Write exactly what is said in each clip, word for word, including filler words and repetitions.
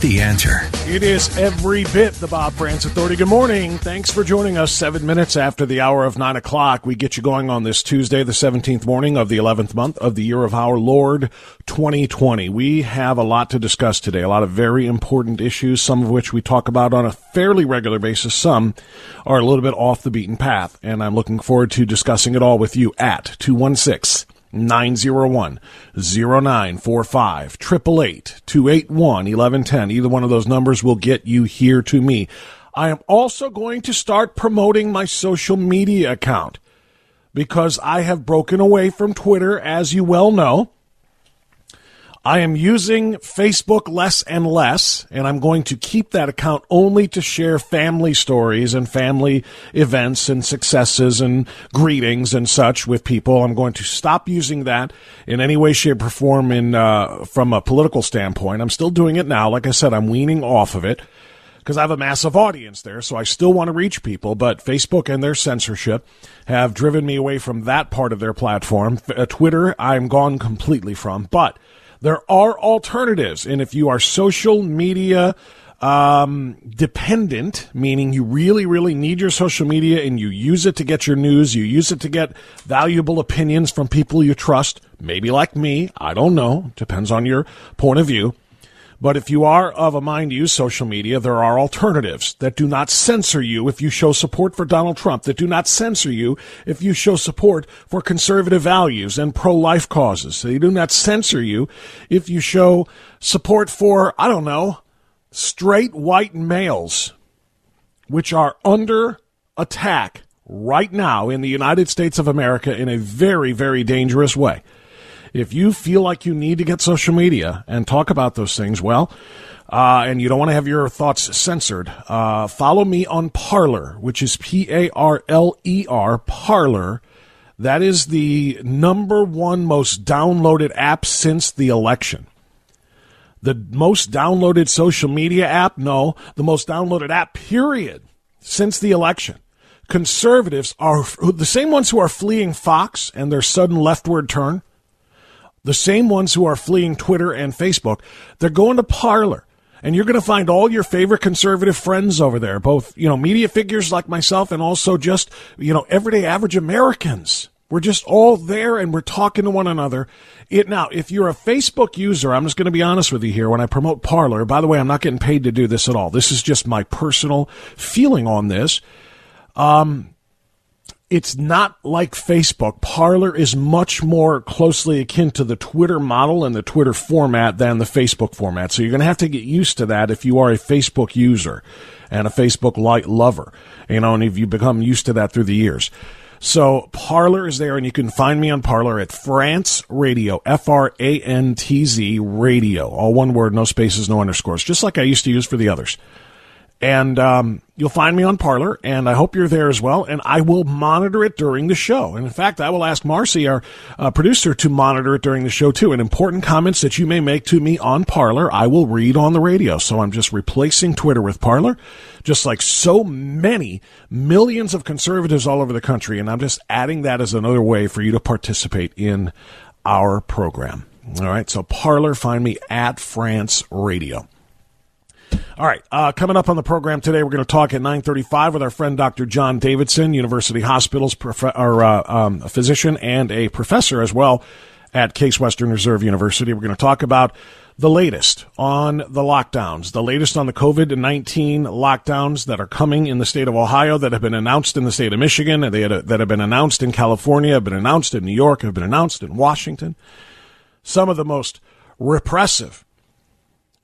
The answer. It is every bit the Bob Frantz Authority. Good morning. Thanks for joining us. Seven minutes after the hour of nine o'clock, we get you going on this Tuesday, the seventeenth morning of the eleventh month of the year of our Lord twenty twenty. We have a lot to discuss today, a lot of very important issues, some of which we talk about on a fairly regular basis. Some are a little bit off the beaten path, and I'm looking forward to discussing it all with you at two one six, nine zero one, zero nine four five, eight eight eight, two eight one, one one one zero. Either one of those numbers will get you here to me. I am also going to start promoting my social media account because I have broken away from Twitter, as you well know. I am using Facebook less and less, and I'm going to keep that account only to share family stories and family events and successes and greetings and such with people. I'm going to stop using that in any way, shape, or form in, uh, from a political standpoint. I'm still doing it now. Like I said, I'm weaning off of it because I have a massive audience there, so I still want to reach people, but Facebook and their censorship have driven me away from that part of their platform. Twitter, I'm gone completely from, but there are alternatives, and if you are social media um, dependent, meaning you really, really need your social media and you use it to get your news, you use it to get valuable opinions from people you trust, maybe like me, I don't know, depends on your point of view. But if you are of a mind to use social media, there are alternatives that do not censor you if you show support for Donald Trump, that do not censor you if you show support for conservative values and pro-life causes. They do not censor you if you show support for, I don't know, straight white males, which are under attack right now in the United States of America in a very, very dangerous way. If you feel like you need to get social media and talk about those things, well, uh, and you don't want to have your thoughts censored, uh, follow me on Parler, which is P A R L E R, Parler. That is the number one most downloaded app since the election. The most downloaded social media app? No, the most downloaded app, period, since the election. Conservatives are the same ones who are fleeing Fox and their sudden leftward turn. The same ones who are fleeing Twitter and Facebook, they're going to Parler, and you're going to find all your favorite conservative friends over there, both, you know, media figures like myself and also just, you know, everyday average Americans. We're just all there, and we're talking to one another. It now, if you're a Facebook user, I'm just going to be honest with you here when I promote Parler. By the way, I'm not getting paid to do this at all. This is just my personal feeling on this. Um It's not like Facebook. Parler is much more closely akin to the Twitter model and the Twitter format than the Facebook format. So you're going to have to get used to that if you are a Facebook user and a Facebook light lover, you know, and if you become used to that through the years. So Parler is there, and you can find me on Parler at Frantz Radio, F R A N T Z Radio. All one word, no spaces, no underscores, just like I used to use for the others. And um, you'll find me on Parler, and I hope you're there as well. And I will monitor it during the show. And in fact, I will ask Marcy, our uh, producer, to monitor it during the show, too. And important comments that you may make to me on Parler, I will read on the radio. So I'm just replacing Twitter with Parler, just like so many millions of conservatives all over the country. And I'm just adding that as another way for you to participate in our program. All right. So Parler, find me at France Radio. All right, uh, coming up on the program today, we're going to talk at nine thirty-five with our friend Doctor Jon Davidson, University Hospitals prof- or, uh, um, a physician and a professor as well at Case Western Reserve University. We're going to talk about the latest on the lockdowns, the latest on the COVID nineteen lockdowns that are coming in the state of Ohio, that have been announced in the state of Michigan, and they had a, that have been announced in California, have been announced in New York, have been announced in Washington. Some of the most repressive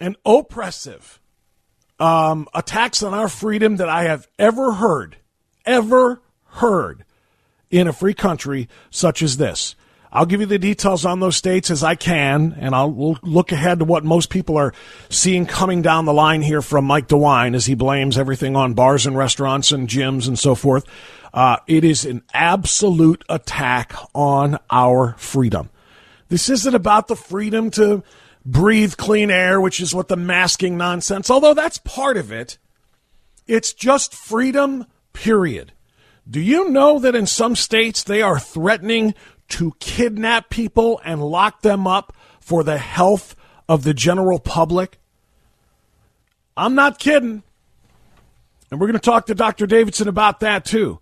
and oppressive Um, attacks on our freedom that I have ever heard, ever heard in a free country such as this. I'll give you the details on those states as I can, and I'll we'll look ahead to what most people are seeing coming down the line here from Mike DeWine as he blames everything on bars and restaurants and gyms and so forth. Uh, it is an absolute attack on our freedom. This isn't about the freedom to breathe clean air, which is what the masking nonsense, although that's part of it. It's just freedom, period. Do you know that in some states they are threatening to kidnap people and lock them up for the health of the general public? I'm not kidding. And we're going to talk to Doctor Davidson about that, too.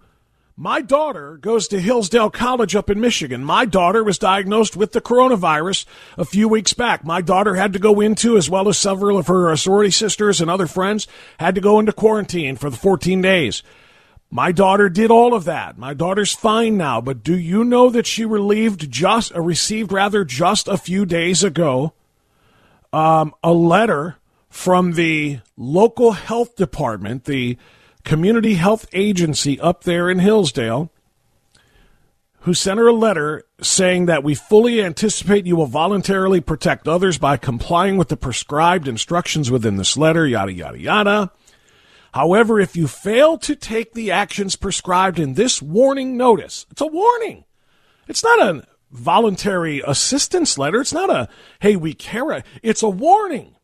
My daughter goes to Hillsdale College up in Michigan. My daughter was diagnosed with the coronavirus a few weeks back. My daughter had to go into, as well as several of her sorority sisters and other friends, had to go into quarantine for the fourteen days. My daughter did all of that. My daughter's fine now, but do you know that she relieved just, uh, received rather just a few days ago um, a letter from the local health department, the community health agency up there in Hillsdale, who sent her a letter saying that we fully anticipate you will voluntarily protect others by complying with the prescribed instructions within this letter, yada, yada, yada. However, if you fail to take the actions prescribed in this warning notice, it's a warning. It's not a voluntary assistance letter. It's not a, hey, we care. It's a warning.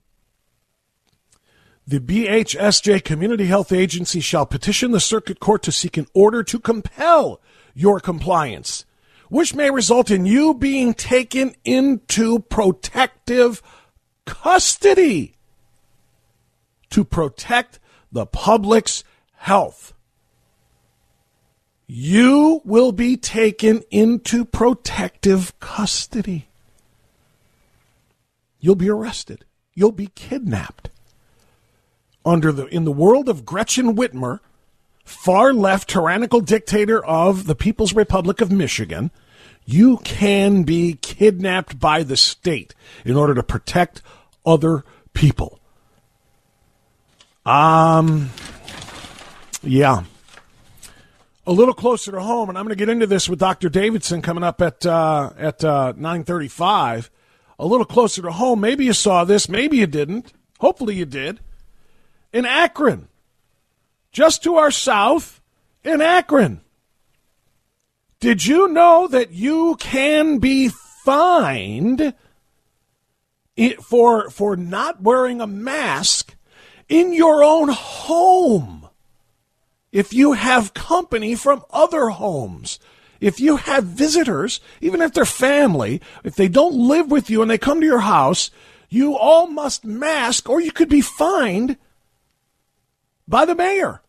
The B H S J Community Health Agency shall petition the circuit court to seek an order to compel your compliance, which may result in you being taken into protective custody to protect the public's health. You will be taken into protective custody. You'll be arrested. You'll be kidnapped. Under the in the world of Gretchen Whitmer, far-left tyrannical dictator of the People's Republic of Michigan, you can be kidnapped by the state in order to protect other people. Um, yeah. A little closer to home, and I'm going to get into this with Doctor Davidson coming up at uh, at uh, nine thirty-five. A little closer to home, maybe you saw this, maybe you didn't. Hopefully you did. In Akron, just to our south, in Akron. Did you know that you can be fined for, for not wearing a mask in your own home if you have company from other homes? If you have visitors, even if they're family, if they don't live with you and they come to your house, you all must mask or you could be fined by the mayor,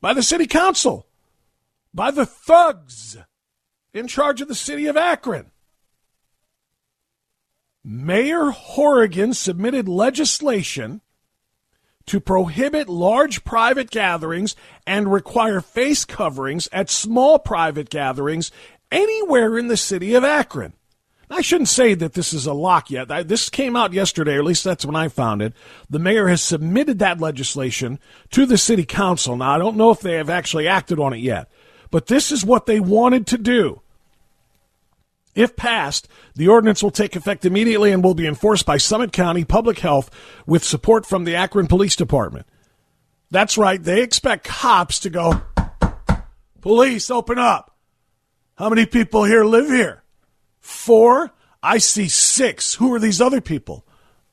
by the city council, by the thugs in charge of the city of Akron. Mayor Horrigan submitted legislation to prohibit large private gatherings and require face coverings at small private gatherings anywhere in the city of Akron. I shouldn't say that this is a lock yet. This came out yesterday, or at least that's when I found it. The mayor has submitted that legislation to the city council. Now, I don't know if they have actually acted on it yet, but this is what they wanted to do. If passed, the ordinance will take effect immediately and will be enforced by Summit County Public Health with support from the Akron Police Department. That's right. They expect cops to go, police, open up. How many people here live here? Four? I see six. Who are these other people?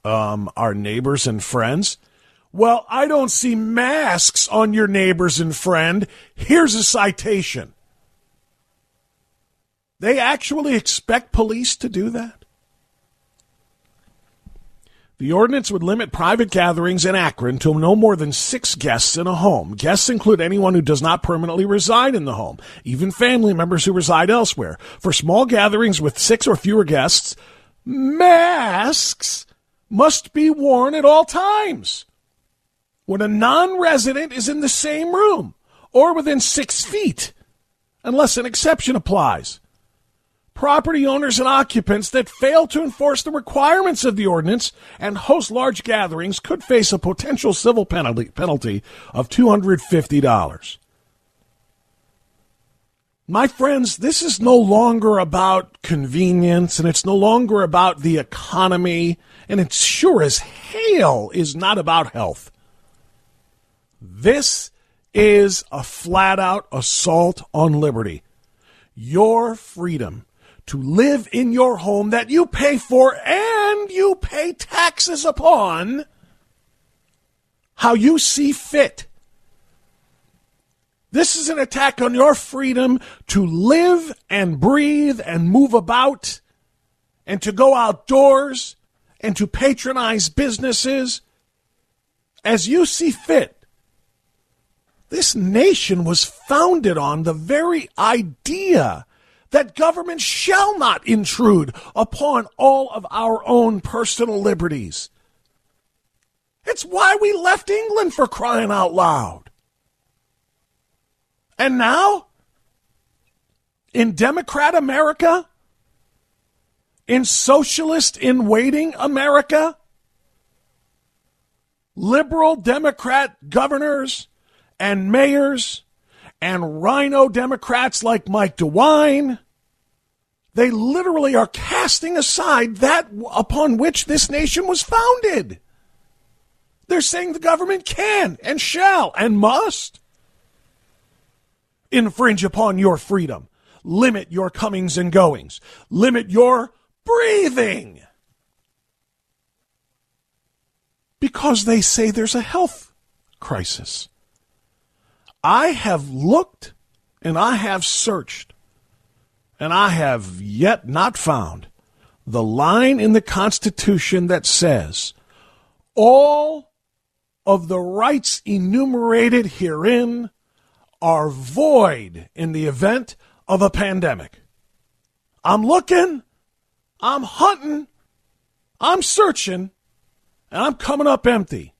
Um, our neighbors and friends. Well, I don't see masks on your neighbors and friend. Here's a citation. They actually expect police to do that? The ordinance would limit private gatherings in Akron to no more than six guests in a home. Guests include anyone who does not permanently reside in the home, even family members who reside elsewhere. For small gatherings with six or fewer guests, masks must be worn at all times. When a non-resident is in the same room or within six feet, unless an exception applies. Property owners and occupants that fail to enforce the requirements of the ordinance and host large gatherings could face a potential civil penalty penalty of two hundred fifty dollars. My friends, this is no longer about convenience, and it's no longer about the economy, and it sure as hell is not about health. This is a flat-out assault on liberty. Your freedom to live in your home that you pay for and you pay taxes upon how you see fit. This is an attack on your freedom to live and breathe and move about and to go outdoors and to patronize businesses as you see fit. This nation was founded on the very idea that government shall not intrude upon all of our own personal liberties. It's why we left England, for crying out loud. And now, in Democrat America, in socialist in waiting America, liberal Democrat governors and mayors and rhino Democrats like Mike DeWine, they literally are casting aside that upon which this nation was founded. They're saying the government can and shall and must infringe upon your freedom, limit your comings and goings, limit your breathing, because they say there's a health crisis. I have looked and I have searched and I have yet not found the line in the Constitution that says all of the rights enumerated herein are void in the event of a pandemic. I'm looking, I'm hunting, I'm searching, and I'm coming up empty.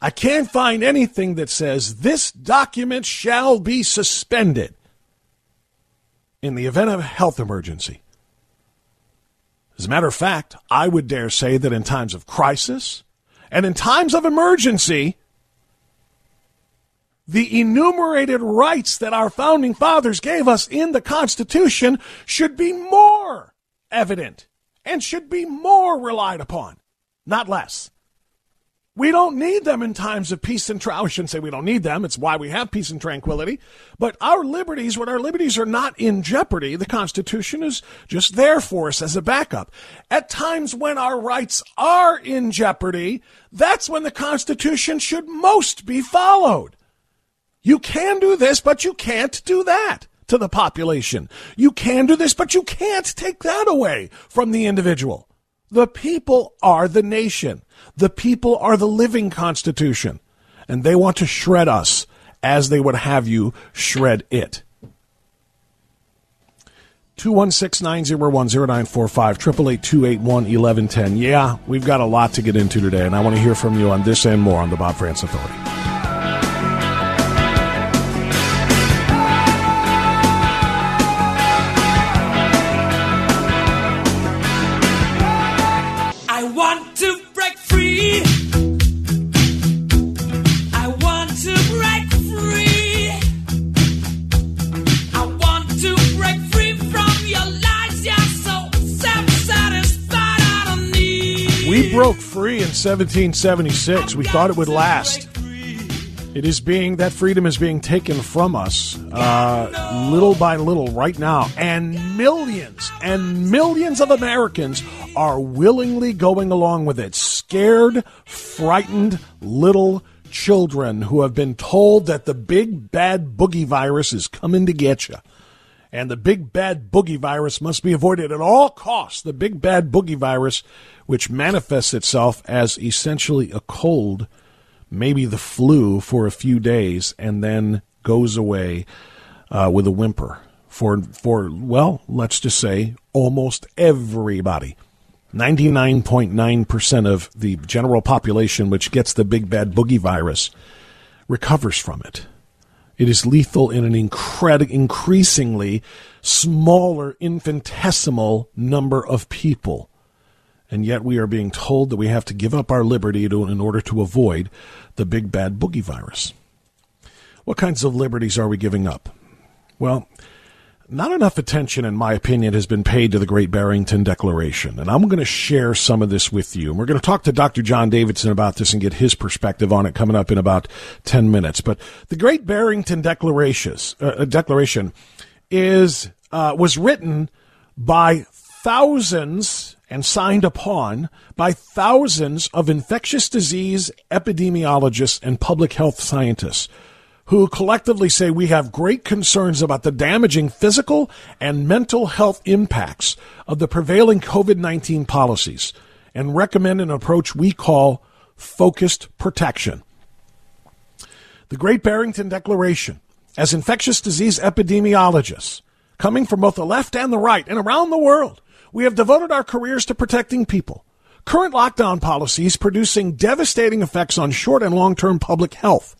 I can't find anything that says this document shall be suspended in the event of a health emergency. As a matter of fact, I would dare say that in times of crisis and in times of emergency, the enumerated rights that our founding fathers gave us in the Constitution should be more evident and should be more relied upon, not less. We don't need them in times of peace and tranquility. I shouldn't say we don't need them. It's why we have peace and tranquility. But our liberties, when our liberties are not in jeopardy, the Constitution is just there for us as a backup. At times when our rights are in jeopardy, that's when the Constitution should most be followed. You can do this, but you can't do that to the population. You can do this, but you can't take that away from the individual. The people are the nation. The people are the living Constitution, and they want to shred us as they would have you shred it. two one six, nine oh one, oh nine four five, eight eight eight, two eight one, one one one oh. Yeah, we've got a lot to get into today, and I want to hear from you on this and more on the Bob Frantz Authority. Broke free in seventeen seventy-six. We thought it would last. It is being, that freedom is being taken from us uh, little by little right now. And millions and millions of Americans are willingly going along with it. Scared, frightened, little children who have been told that the big bad boogie virus is coming to get you. And the big bad boogie virus must be avoided at all costs. The big bad boogie virus, which manifests itself as essentially a cold, maybe the flu for a few days, and then goes away uh, with a whimper for, for well, let's just say almost everybody. ninety-nine point nine percent of the general population which gets the big bad boogie virus recovers from it. It is lethal in an incred- increasingly smaller, infinitesimal number of people. And yet we are being told that we have to give up our liberty to, in order to avoid the big bad boogie virus. What kinds of liberties are we giving up? Well, not enough attention, in my opinion, has been paid to the Great Barrington Declaration. And I'm going to share some of this with you. And we're going to talk to Doctor Jon Davidson about this and get his perspective on it coming up in about ten minutes. But the Great Barrington Declaration, uh, Declaration is uh, was written by thousands and signed upon by thousands of infectious disease epidemiologists and public health scientists who collectively say we have great concerns about the damaging physical and mental health impacts of the prevailing covid nineteen policies and recommend an approach we call focused protection. The Great Barrington Declaration, as infectious disease epidemiologists, coming from both the left and the right and around the world, we have devoted our careers to protecting people. Current lockdown policies producing devastating effects on short and long-term public health.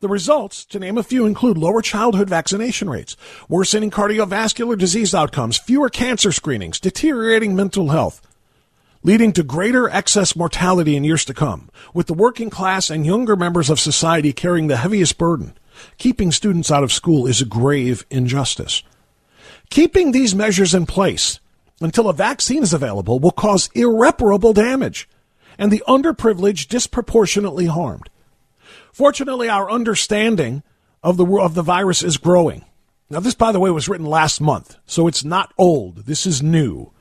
The results, to name a few, include lower childhood vaccination rates, worsening cardiovascular disease outcomes, fewer cancer screenings, deteriorating mental health, leading to greater excess mortality in years to come, with the working class and younger members of society carrying the heaviest burden. Keeping students out of school is a grave injustice. Keeping these measures in place until a vaccine is available will cause irreparable damage and the underprivileged disproportionately harmed. Fortunately, our understanding of the of the virus is growing. Now, this, by the way, was written last month, so it's not old. This is new.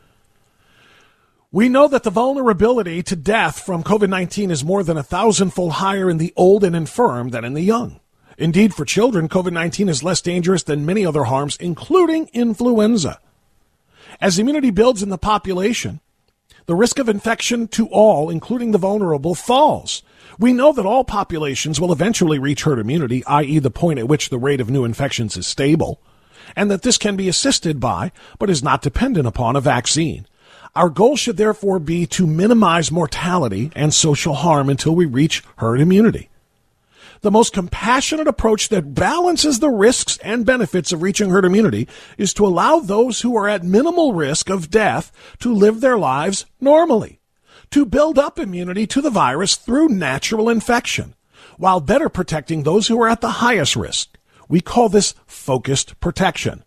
We know that the vulnerability to death from covid nineteen is more than a thousandfold higher in the old and infirm than in the young. Indeed, for children, covid nineteen is less dangerous than many other harms, including influenza. As immunity builds in the population, the risk of infection to all, including the vulnerable, falls. We know that all populations will eventually reach herd immunity, that is the point at which the rate of new infections is stable, and that this can be assisted by, but is not dependent upon, a vaccine. Our goal should therefore be to minimize mortality and social harm until we reach herd immunity. The most compassionate approach that balances the risks and benefits of reaching herd immunity is to allow those who are at minimal risk of death to live their lives normally, to build up immunity to the virus through natural infection, while better protecting those who are at the highest risk. We call this focused protection.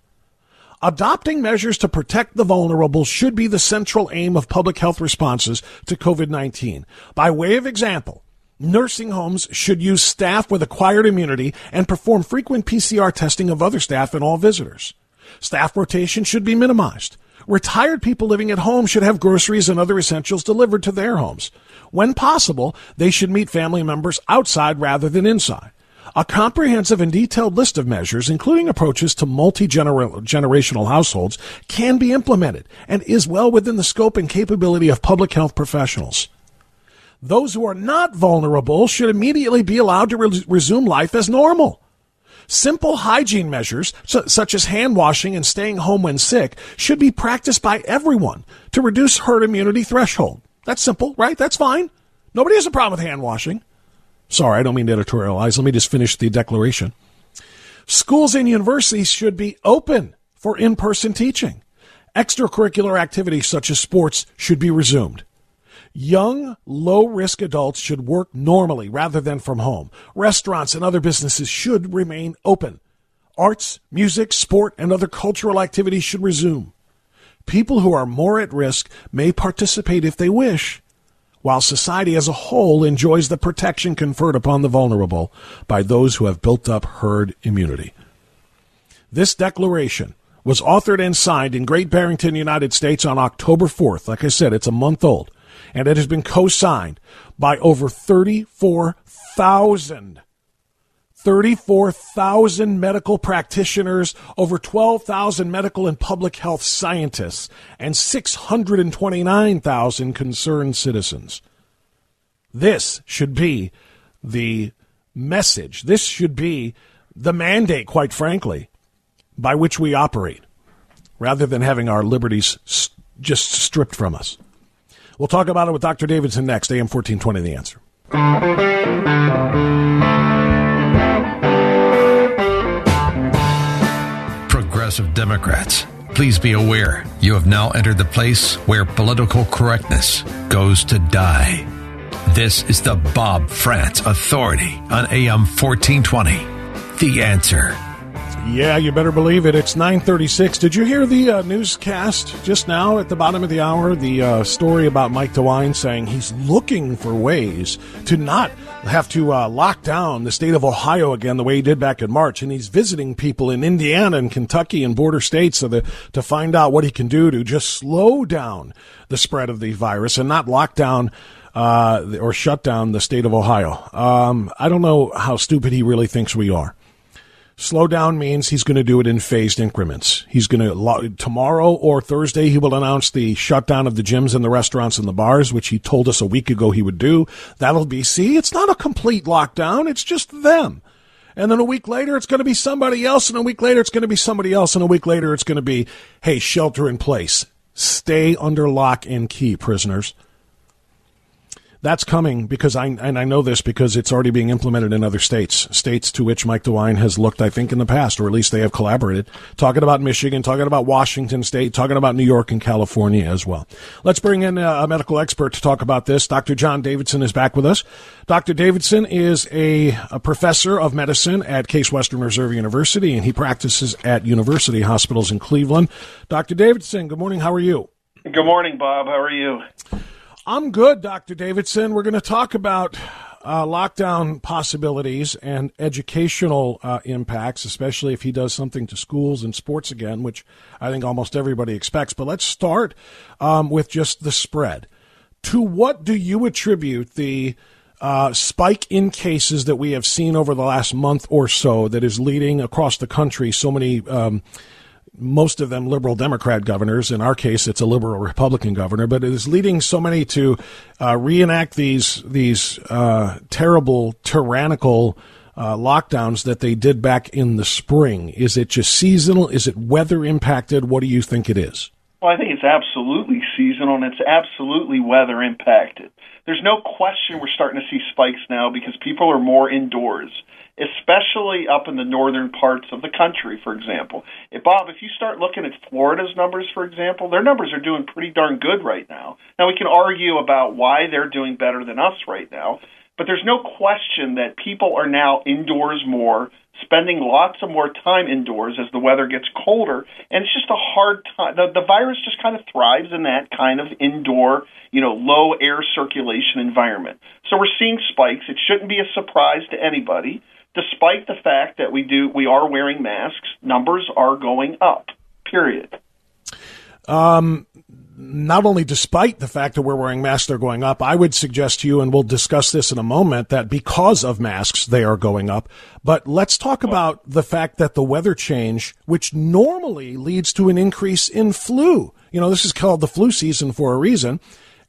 Adopting measures to protect the vulnerable should be the central aim of public health responses to covid nineteen. By way of example, nursing homes should use staff with acquired immunity and perform frequent P C R testing of other staff and all visitors. Staff rotation should be minimized. Retired people living at home should have groceries and other essentials delivered to their homes. When possible, they should meet family members outside rather than inside. A comprehensive and detailed list of measures, including approaches to multi-generational households, can be implemented and is well within the scope and capability of public health professionals. Those who are not vulnerable should immediately be allowed to re- resume life as normal. Simple hygiene measures, such as hand washing and staying home when sick, should be practiced by everyone to reduce herd immunity threshold. That's simple, right? That's fine. Nobody has a problem with hand washing. Sorry, I don't mean to editorialize. Let me just finish the declaration. Schools and universities should be open for in-person teaching. Extracurricular activities such as sports should be resumed. Young, low-risk adults should work normally rather than from home. Restaurants and other businesses should remain open. Arts, music, sport, and other cultural activities should resume. People who are more at risk may participate if they wish, while society as a whole enjoys the protection conferred upon the vulnerable by those who have built up herd immunity. This declaration was authored and signed in Great Barrington, United States on October fourth. Like I said, it's a month old, and it has been co-signed by over thirty-four thousand thirty-four thousand medical practitioners, over twelve thousand medical and public health scientists, and six hundred twenty-nine thousand concerned citizens. This should be the message. This should be the mandate, quite frankly, by which we operate, rather than having our liberties just stripped from us. We'll talk about it with Doctor Davidson next, A M fourteen twenty, The Answer. Progressive Democrats, please be aware you have now entered the place where political correctness goes to die. This is the Bob Frantz Authority on A M fourteen twenty, The Answer. Yeah, you better believe it. It's nine thirty-six. Did you hear the uh, newscast just now at the bottom of the hour? The uh, story about Mike DeWine saying he's looking for ways to not have to uh, lock down the state of Ohio again the way he did back in March. And he's visiting people in Indiana and Kentucky and border states so that, to find out what he can do to just slow down the spread of the virus and not lock down uh, or shut down the state of Ohio. Um, I don't know how stupid he really thinks we are. Slow down means he's going to do it in phased increments. He's going to, tomorrow or Thursday, he will announce the shutdown of the gyms and the restaurants and the bars, which he told us a week ago he would do. That'll be, see, it's not a complete lockdown. It's just them. And then a week later, it's going to be somebody else. And a week later, it's going to be somebody else. And a week later, it's going to be, hey, shelter in place. Stay under lock and key, prisoners. That's coming because I and I know this because it's already being implemented in other states, states to which Mike DeWine has looked, I think, in the past, or at least they have collaborated, talking about Michigan, talking about Washington State, talking about New York and California as well. Let's bring in a medical expert to talk about this. Doctor Jon Davidson is back with us. Doctor Davidson is a, a professor of medicine at Case Western Reserve University, and he practices at University Hospitals in Cleveland. Doctor Davidson, good morning. How are you? Good morning, Bob. How are you? I'm good, Doctor Davidson. We're going to talk about uh, lockdown possibilities and educational uh, impacts, especially if he does something to schools and sports again, which I think almost everybody expects. But let's start um, with just the spread. To what do you attribute the uh, spike in cases that we have seen over the last month or so that is leading across the country so many um most of them liberal Democrat governors? In our case, it's a liberal Republican governor, but it is leading so many to uh, reenact these these uh, terrible, tyrannical uh, lockdowns that they did back in the spring. Is it just seasonal? Is it weather impacted? What do you think it is? Well, I think it's absolutely seasonal, and it's absolutely weather impacted. There's no question we're starting to see spikes now because people are more indoors, especially up in the northern parts of the country, for example. If, Bob, if you start looking at Florida's numbers, for example, their numbers are doing pretty darn good right now. Now, we can argue about why they're doing better than us right now, but there's no question that people are now indoors more, spending lots of more time indoors as the weather gets colder, and it's just a hard time. The, the virus just kind of thrives in that kind of indoor, you know, low air circulation environment. So we're seeing spikes. It shouldn't be a surprise to anybody. Despite the fact that we do, we are wearing masks, numbers are going up, period. Um, not only despite the fact that we're wearing masks, they're going up, I would suggest to you, and we'll discuss this in a moment, that because of masks, they are going up. But let's talk about the fact that the weather change, which normally leads to an increase in flu. You know, this is called the flu season for a reason.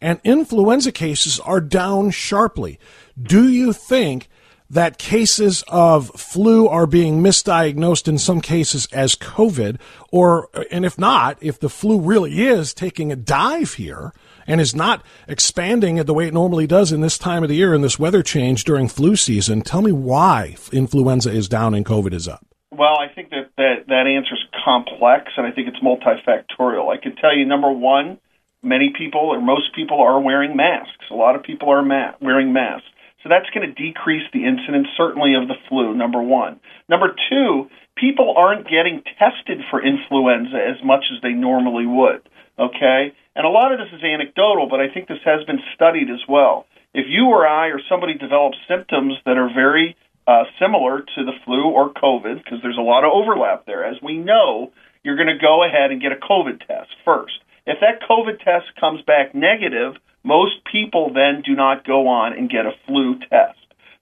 And influenza cases are down sharply. Do you think that cases of flu are being misdiagnosed in some cases as COVID, or, and if not, if the flu really is taking a dive here and is not expanding the way it normally does in this time of the year and this weather change during flu season, tell me why influenza is down and COVID is up. Well, I think that that, that answer is complex, and I think it's multifactorial. I can tell you, number one, many people or most people are wearing masks. A lot of people are ma- wearing masks. So that's going to decrease the incidence, certainly, of the flu, number one. Number two, people aren't getting tested for influenza as much as they normally would, okay? And a lot of this is anecdotal, but I think this has been studied as well. If you or I or somebody develops symptoms that are very uh, similar to the flu or COVID, because there's a lot of overlap there, as we know, you're going to go ahead and get a COVID test first. If that COVID test comes back negative, most people then do not go on and get a flu test.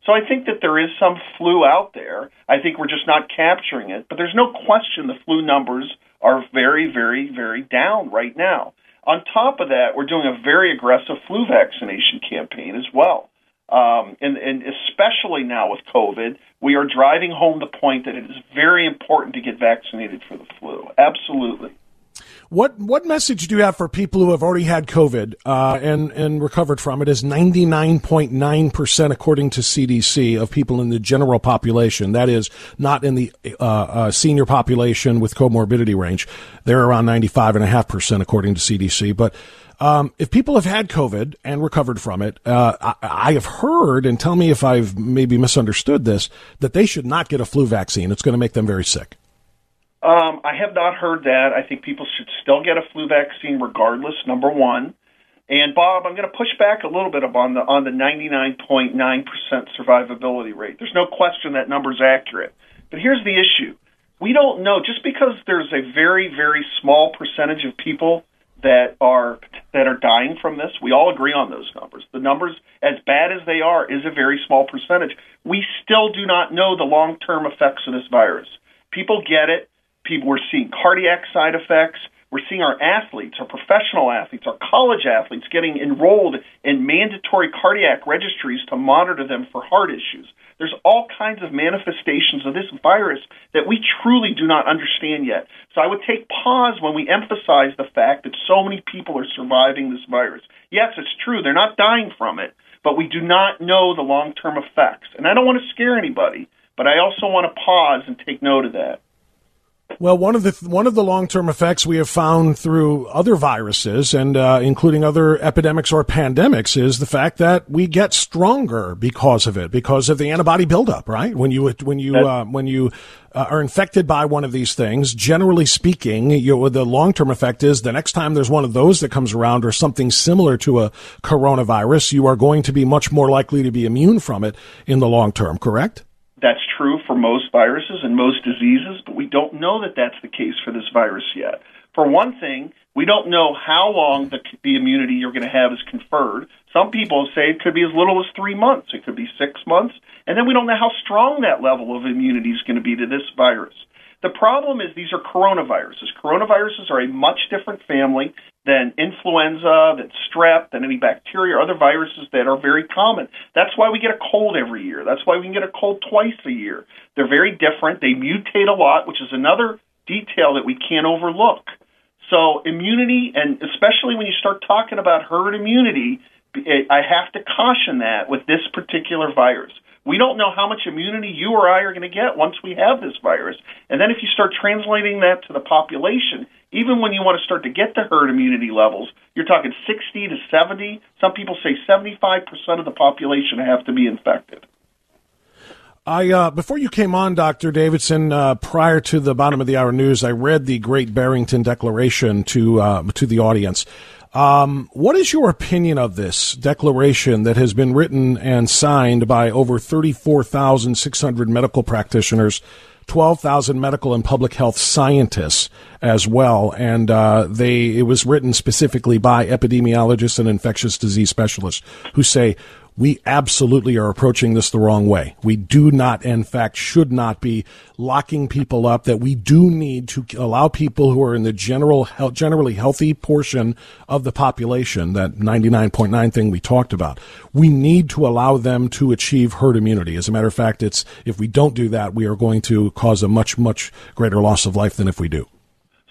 So I think that there is some flu out there. I think we're just not capturing it. But there's no question the flu numbers are very, very, very down right now. On top of that, we're doing a very aggressive flu vaccination campaign as well. Um, and, and especially now with COVID, we are driving home the point that it is very important to get vaccinated for the flu. Absolutely. What what message do you have for people who have already had COVID uh, and, and recovered from it? Is ninety-nine point nine percent, according to C D C, of people in the general population, that is, not in the uh, uh, senior population with comorbidity range. They're around ninety-five point five percent, according to C D C. But um, if people have had COVID and recovered from it, uh, I, I have heard, and tell me if I've maybe misunderstood this, that they should not get a flu vaccine. It's going to make them very sick. Um, I have not heard that. I think people should still get a flu vaccine regardless, number one. And, Bob, I'm going to push back a little bit on the on the ninety-nine point nine percent survivability rate. There's no question that number's accurate. But here's the issue. We don't know. Just because there's a very, very small percentage of people that are that are dying from this, we all agree on those numbers. The numbers, as bad as they are, is a very small percentage. We still do not know the long-term effects of this virus. People get it. People, we're seeing cardiac side effects. We're seeing our athletes, our professional athletes, our college athletes getting enrolled in mandatory cardiac registries to monitor them for heart issues. There's all kinds of manifestations of this virus that we truly do not understand yet. So I would take pause when we emphasize the fact that so many people are surviving this virus. Yes, it's true. They're not dying from it, but we do not know the long-term effects. And I don't want to scare anybody, but I also want to pause and take note of that. Well, one of the one of the long-term effects we have found through other viruses and uh, including other epidemics or pandemics is the fact that we get stronger because of it, because of the antibody buildup. Right? When you when you uh, when you uh, are infected by one of these things, generally speaking, you, the long-term effect is the next time there's one of those that comes around or something similar to a coronavirus, you are going to be much more likely to be immune from it in the long term. Correct? That's true for most viruses and most diseases, but we don't know that that's the case for this virus yet. For one thing, we don't know how long the, the immunity you're going to have is conferred. Some people say it could be as little as three months. It could be six months. And then we don't know how strong that level of immunity is going to be to this virus. The problem is these are coronaviruses. Coronaviruses are a much different family than influenza, than strep, than any bacteria or other viruses that are very common. That's why we get a cold every year. That's why we can get a cold twice a year. They're very different. They mutate a lot, which is another detail that we can't overlook. So immunity, and especially when you start talking about herd immunity, I have to caution that with this particular virus. We don't know how much immunity you or I are going to get once we have this virus. And then if you start translating that to the population, even when you want to start to get to herd immunity levels, you're talking sixty to seventy. Some people say seventy-five percent of the population have to be infected. I uh, before you came on, Doctor Davidson, uh, prior to the bottom of the hour news, I read the Great Barrington Declaration to uh, to the audience. Um, what is your opinion of this declaration that has been written and signed by over thirty-four thousand six hundred medical practitioners, twelve thousand medical and public health scientists as well? And uh, they it was written specifically by epidemiologists and infectious disease specialists who say we absolutely are approaching this the wrong way. We do not, in fact, should not be locking people up, that we do need to allow people who are in the general, health, generally healthy portion of the population, that ninety-nine point nine thing we talked about. We need to allow them to achieve herd immunity. As a matter of fact, it's if we don't do that, we are going to cause a much, much greater loss of life than if we do.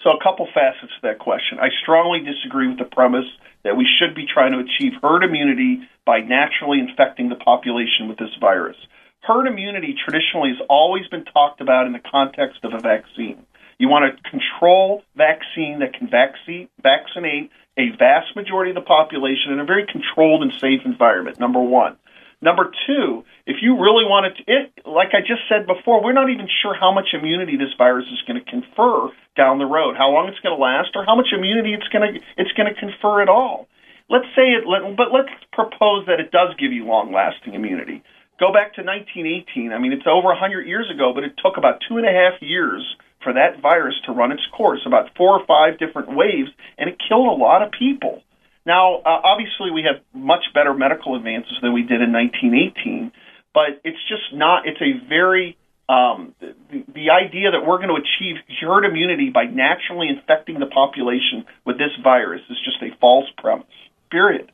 So a couple facets to that question. I strongly disagree with the premise that we should be trying to achieve herd immunity by naturally infecting the population with this virus. Herd immunity traditionally has always been talked about in the context of a vaccine. You want to control vaccine that can vaccine, vaccinate a vast majority of the population in a very controlled and safe environment, number one. Number two, if you really wanted to, it, like I just said before, we're not even sure how much immunity this virus is going to confer down the road, how long it's going to last, or how much immunity it's going to it's going to confer at all. Let's say it, but let's propose that it does give you long-lasting immunity. Go back to nineteen eighteen. I mean, it's over one hundred years ago, but it took about two and a half years for that virus to run its course, about four or five different waves, and it killed a lot of people. Now, uh, obviously, we have much better medical advances than we did in nineteen eighteen, but it's just not, it's a very, um, the, the idea that we're going to achieve herd immunity by naturally infecting the population with this virus is just a false premise, period.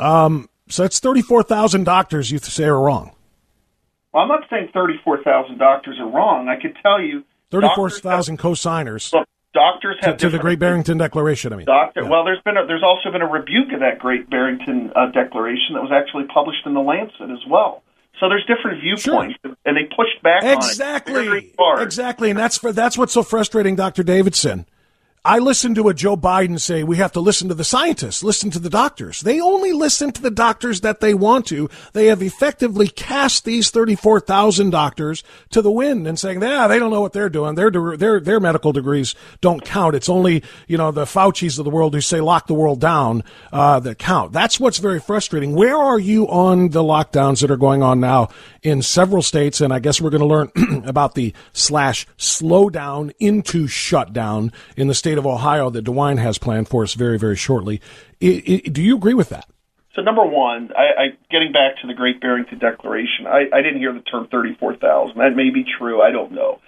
Um, so that's thirty-four thousand doctors you say are wrong. Well, I'm not saying thirty-four thousand doctors are wrong. I could tell you. thirty-four thousand co-signers. Look, Doctors have to, to the Great Barrington Declaration. I mean, doctor. Yeah. Well, there's been a, there's also been a rebuke of that Great Barrington uh, Declaration that was actually published in the Lancet as well. So there's different viewpoints, sure. And they pushed back exactly. on it very hard. Exactly, and that's for, that's what's so frustrating, Doctor Davidson. I listened to what Joe Biden say. We have to listen to the scientists, listen to the doctors. They only listen to the doctors that they want to. They have effectively cast these thirty-four thousand doctors to the wind and saying, yeah, they don't know what they're doing. Their, their, their medical degrees don't count. It's only, you know, the Faucis of the world who say lock the world down, uh, that count. That's what's very frustrating. Where are you on the lockdowns that are going on now in several states? And I guess we're going to learn about the slash slowdown into shutdown in the state of Ohio that DeWine has planned for us very, very shortly. I, I, do you agree with that? So, number one, I, I, getting back to the Great Barrington Declaration, I, I didn't hear the term thirty-four thousand. That may be true. I don't know.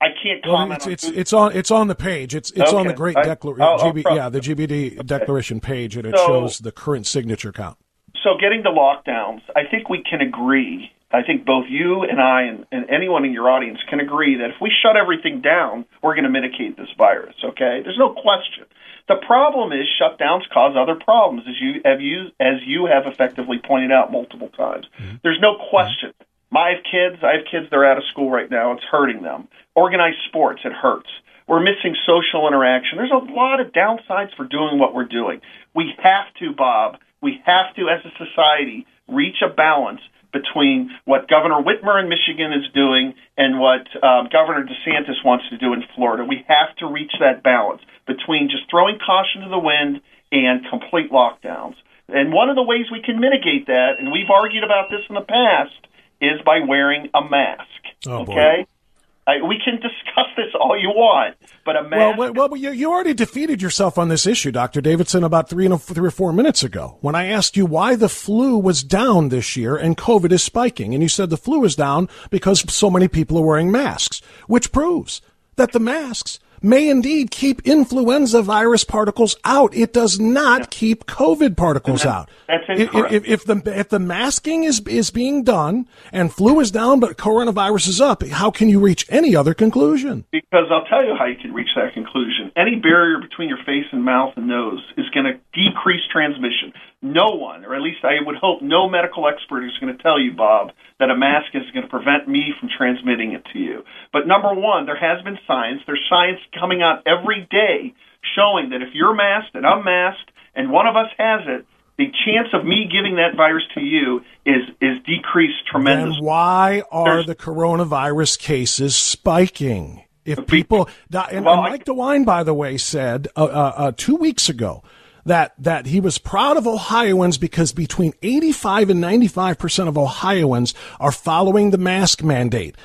I can't comment. Well, it's, on it's, it's on it's on the page. It's it's okay. on the Great Declaration. Yeah, the G B D okay. Declaration page, and it so, shows the current signature count. So, getting to lockdowns, I think we can agree. I think both you and I and, and anyone in your audience can agree that if we shut everything down, we're going to mitigate this virus, okay? There's no question. The problem is shutdowns cause other problems, as you have, used, as you have effectively pointed out multiple times. Mm-hmm. There's no question. Mm-hmm. I have kids. I have kids. They're out of school right now. It's hurting them. Organized sports, it hurts. We're missing social interaction. There's a lot of downsides for doing what we're doing. We have to, Bob, we have to, as a society, reach a balance between what Governor Whitmer in Michigan is doing and what um, Governor DeSantis wants to do in Florida. We have to reach that balance between just throwing caution to the wind and complete lockdowns. And one of the ways we can mitigate that, and we've argued about this in the past, is by wearing a mask. Oh, okay? Boy. I, we can discuss this all you want, but a mask. Well, well, well you, you already defeated yourself on this issue, Doctor Davidson, about three, and three or four minutes ago when I asked you why the flu was down this year and COVID is spiking. And you said the flu is down because so many people are wearing masks, which proves that the masks may indeed keep influenza virus particles out. It does not yeah. keep COVID particles that, out. That's incorrect. If, if, if, the, if the masking is is being done and flu is down but coronavirus is up, how can you reach any other conclusion? Because I'll tell you how you can reach that conclusion. Any barrier between your face and mouth and nose is going to decrease transmission. No one, or at least I would hope no medical expert is going to tell you, Bob, that a mask is going to prevent me from transmitting it to you. But number one, there has been science. There's science coming out every day showing that if you're masked and I'm masked and one of us has it, the chance of me giving that virus to you is is decreased tremendously. Then why are There's, the coronavirus cases spiking? If people, and, well, and Mike DeWine, by the way, said uh, uh, uh, two weeks ago, That that he was proud of Ohioans because between eighty-five and ninety-five percent of Ohioans are following the mask mandate.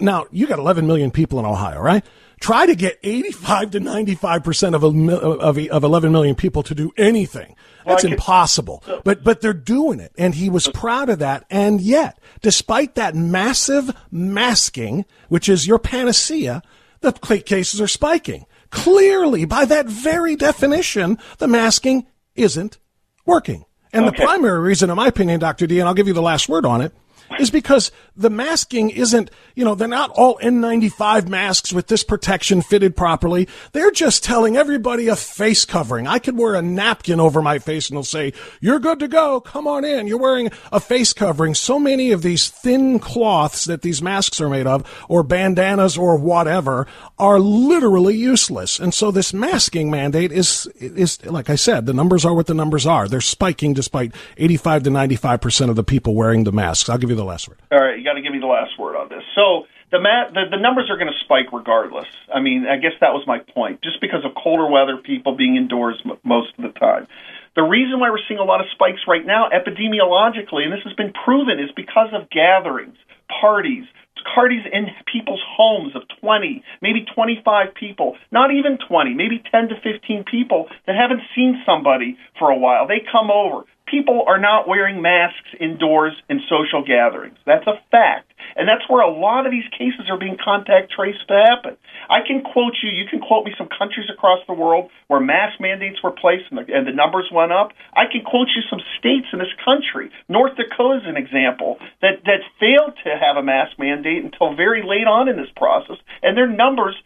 Now, you got eleven million people in Ohio, right? Try to get eighty-five to ninety-five percent of of of eleven million people to do anything. That's well, impossible. So, but but they're doing it, and he was proud of that. And yet, despite that massive masking, which is your panacea, the cases are spiking. Clearly, by that very definition, the masking isn't working. And okay. the primary reason, in my opinion, Doctor D, and I'll give you the last word on it, is because the masking isn't, you know, they're not all N ninety-five masks with this protection fitted properly. They're just telling everybody a face covering. I could wear a napkin over my face and they'll say, you're good to go. Come on in. You're wearing a face covering. So many of these thin cloths that these masks are made of, or bandanas or whatever, are literally useless. And so this masking mandate is, is, like I said, the numbers are what the numbers are. They're spiking despite eighty-five to ninety-five percent of the people wearing the masks. I'll give you the last word. All right, you got to give me the last word on this. So the ma- the, the numbers are going to spike regardless. I mean, I guess that was my point, just because of colder weather, people being indoors m- most of the time. The reason why we're seeing a lot of spikes right now, epidemiologically, and this has been proven, is because of gatherings, parties, parties in people's homes of twenty, maybe twenty-five people, not even twenty, maybe ten to fifteen people that haven't seen somebody for a while. They come over. People are not wearing masks indoors in social gatherings. That's a fact. And that's where a lot of these cases are being contact traced to happen. I can quote you, you can quote me some countries across the world where mask mandates were placed and the, and the numbers went up. I can quote you some states in this country. North Dakota is an example that, that failed to have a mask mandate until very late on in this process, and their numbers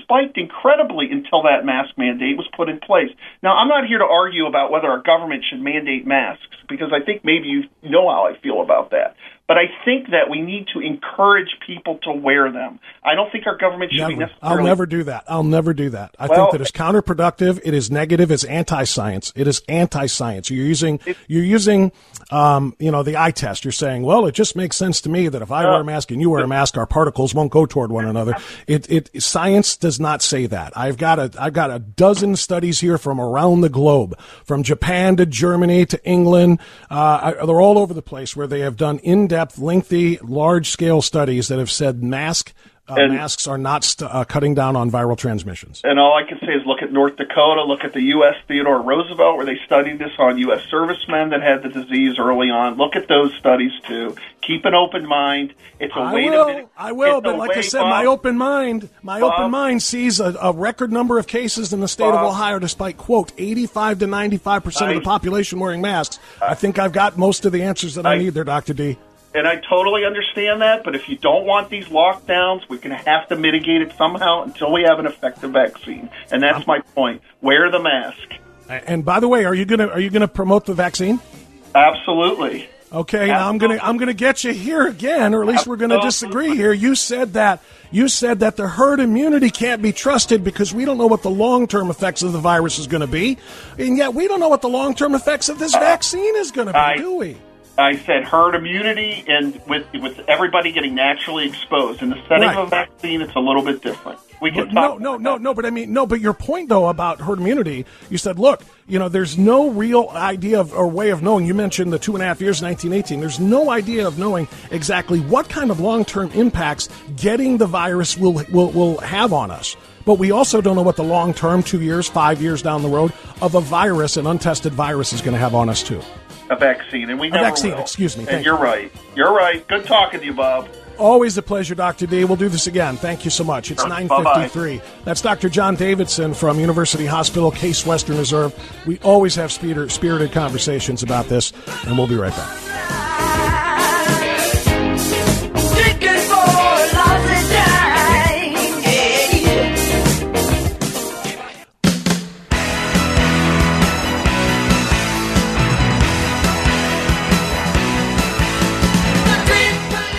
spiked incredibly until that mask mandate was put in place. Now, I'm not here to argue about whether our government should mandate masks, because I think maybe you know how I feel about that. But I think that we need to encourage people to wear them. I don't think our government should never. be necessarily... I'll never do that. I'll never do that. I well, think that it's counterproductive. It is negative. It's anti-science. It is anti-science. You're using, you're using, um, you know, the eye test. You're saying, well, it just makes sense to me that if I uh, wear a mask and you wear a mask, our particles won't go toward one another. It, it, science does not say that. I've got a, I've got a dozen studies here from around the globe, from Japan to Germany to England. Uh, I, they're all over the place where they have done in-depth Depth, lengthy, large-scale studies that have said mask uh, and, masks are not st- uh, cutting down on viral transmissions. And all I can say is look at North Dakota, look at the U S Theodore Roosevelt, where they studied this on U S servicemen that had the disease early on. Look at those studies, too. Keep an open mind. It's a I way will, to... I will, but like I said, Bob, my open mind my Bob, open mind sees a, a record number of cases in the state Bob, of Ohio despite, quote, eighty-five to ninety-five percent I, of the population wearing masks. I, I think I've got most of the answers that I, I need there, Doctor D. And I totally understand that, but if you don't want these lockdowns, we're going to have to mitigate it somehow until we have an effective vaccine. And that's my point. Wear the mask. And by the way, are you going to are you going to promote the vaccine? Absolutely. Okay, now I'm gonna I'm gonna get you here again, or at least we're gonna disagree here. You said that you said that the herd immunity can't be trusted because we don't know what the long term effects of the virus is going to be, and yet we don't know what the long term effects of this vaccine is going to be, I- do we? I said herd immunity, and with with everybody getting naturally exposed. In the setting right. of a vaccine, it's a little bit different. We can but, talk no, no, no, no. But I mean, no. But your point though about herd immunity, you said, look, you know, there's no real idea of, or way of knowing. You mentioned the two and a half years, nineteen eighteen. There's no idea of knowing exactly what kind of long-term impacts getting the virus will will will have on us. But we also don't know what the long-term, two years, five years down the road, of a virus, an untested virus, is going to have on us too. A vaccine, and we never will. A vaccine, excuse me. And you're right. You're right. Good talking to you, Bob. Always a pleasure, Doctor D. We'll do this again. Thank you so much. It's nine fifty-three. Bye-bye. That's Doctor Jon Davidson from University Hospital, Case Western Reserve. We always have spirited conversations about this, and we'll be right back.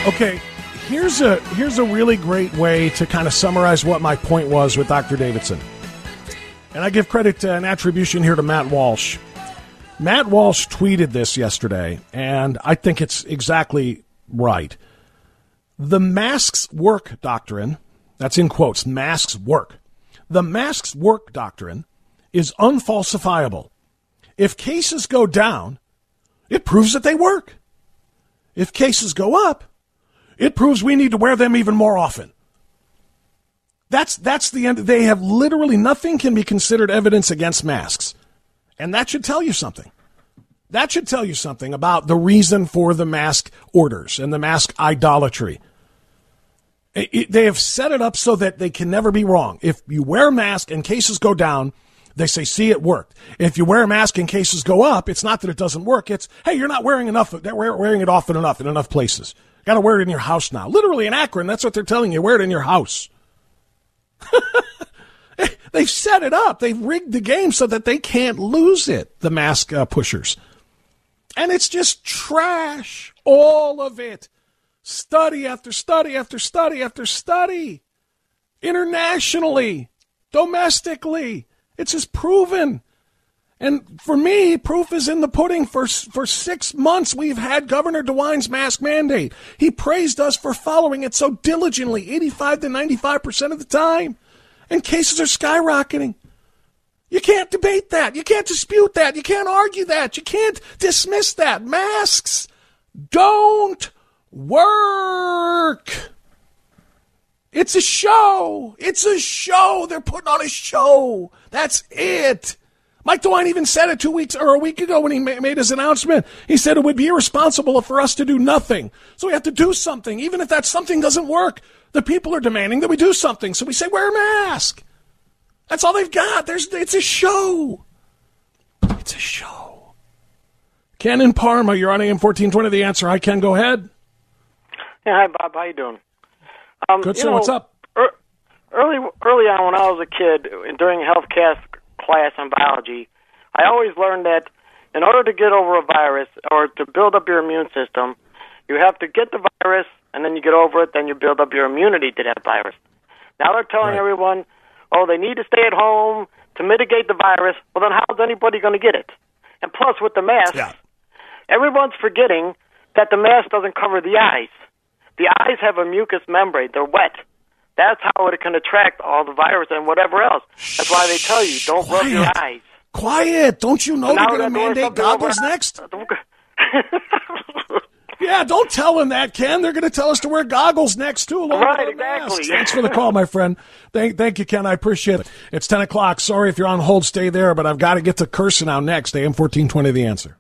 Okay, here's a here's a really great way to kind of summarize what my point was with Doctor Davidson. And I give credit to an attribution here to Matt Walsh. Matt Walsh tweeted this yesterday, and I think it's exactly right. The masks work doctrine, that's in quotes, masks work. The masks work doctrine is unfalsifiable. If cases go down, it proves that they work. If cases go up, it proves we need to wear them even more often. That's that's the end. They have literally nothing can be considered evidence against masks. And that should tell you something. That should tell you something about the reason for the mask orders and the mask idolatry. It, it, they have set it up so that they can never be wrong. If you wear a mask and cases go down, they say, see, it worked. If you wear a mask and cases go up, it's not that it doesn't work. It's, hey, you're not wearing enough. They're wearing it often enough in enough places. Got to wear it in your house now. Literally in Akron, that's what they're telling you. Wear it in your house. They've set it up. They've rigged the game so that they can't lose it, the mask uh, pushers. And it's just trash, all of it. Study after study after study after study. Internationally, domestically, it's just proven. And for me, proof is in the pudding. For for six months, we've had Governor DeWine's mask mandate. He praised us for following it so diligently, eighty-five to ninety-five percent of the time. And cases are skyrocketing. You can't debate that. You can't dispute that. You can't argue that. You can't dismiss that. Masks don't work. It's a show. It's a show. They're putting on a show. That's it. Mike DeWine even said it two weeks or a week ago when he made his announcement. He said it would be irresponsible for us to do nothing. So we have to do something. Even if that something doesn't work, the people are demanding that we do something. So we say, wear a mask. That's all they've got. There's, it's a show. It's a show. Ken in Parma, you're on A M fourteen twenty, The Answer. Hi, Ken, go ahead. Yeah, hi, Bob. How you doing? Um, Good, you sir. Know, what's up? Er, early, early on when I was a kid, during healthcare class in biology, I always learned that in order to get over a virus or to build up your immune system, you have to get the virus and then you get over it, then you build up your immunity to that virus. Now they're telling right. everyone, oh, they need to stay at home to mitigate the virus. Well, then how's anybody going to get it? And plus, with the masks, yeah. everyone's forgetting that the mask doesn't cover the eyes. The eyes have a mucous membrane. They're wet. That's how it can attract all the virus and whatever else. That's why they tell you, don't Quiet. rub your eyes. Quiet. Don't you know so they're going to mandate goggles next? Yeah, don't tell them that, Ken. They're going to tell us to wear goggles next, too. Right, exactly. Masks. Thanks for the call, my friend. Thank, thank you, Ken. I appreciate it. It's ten o'clock. Sorry if you're on hold. Stay there, but I've got to get to Kirsten now next. A M fourteen twenty, The Answer.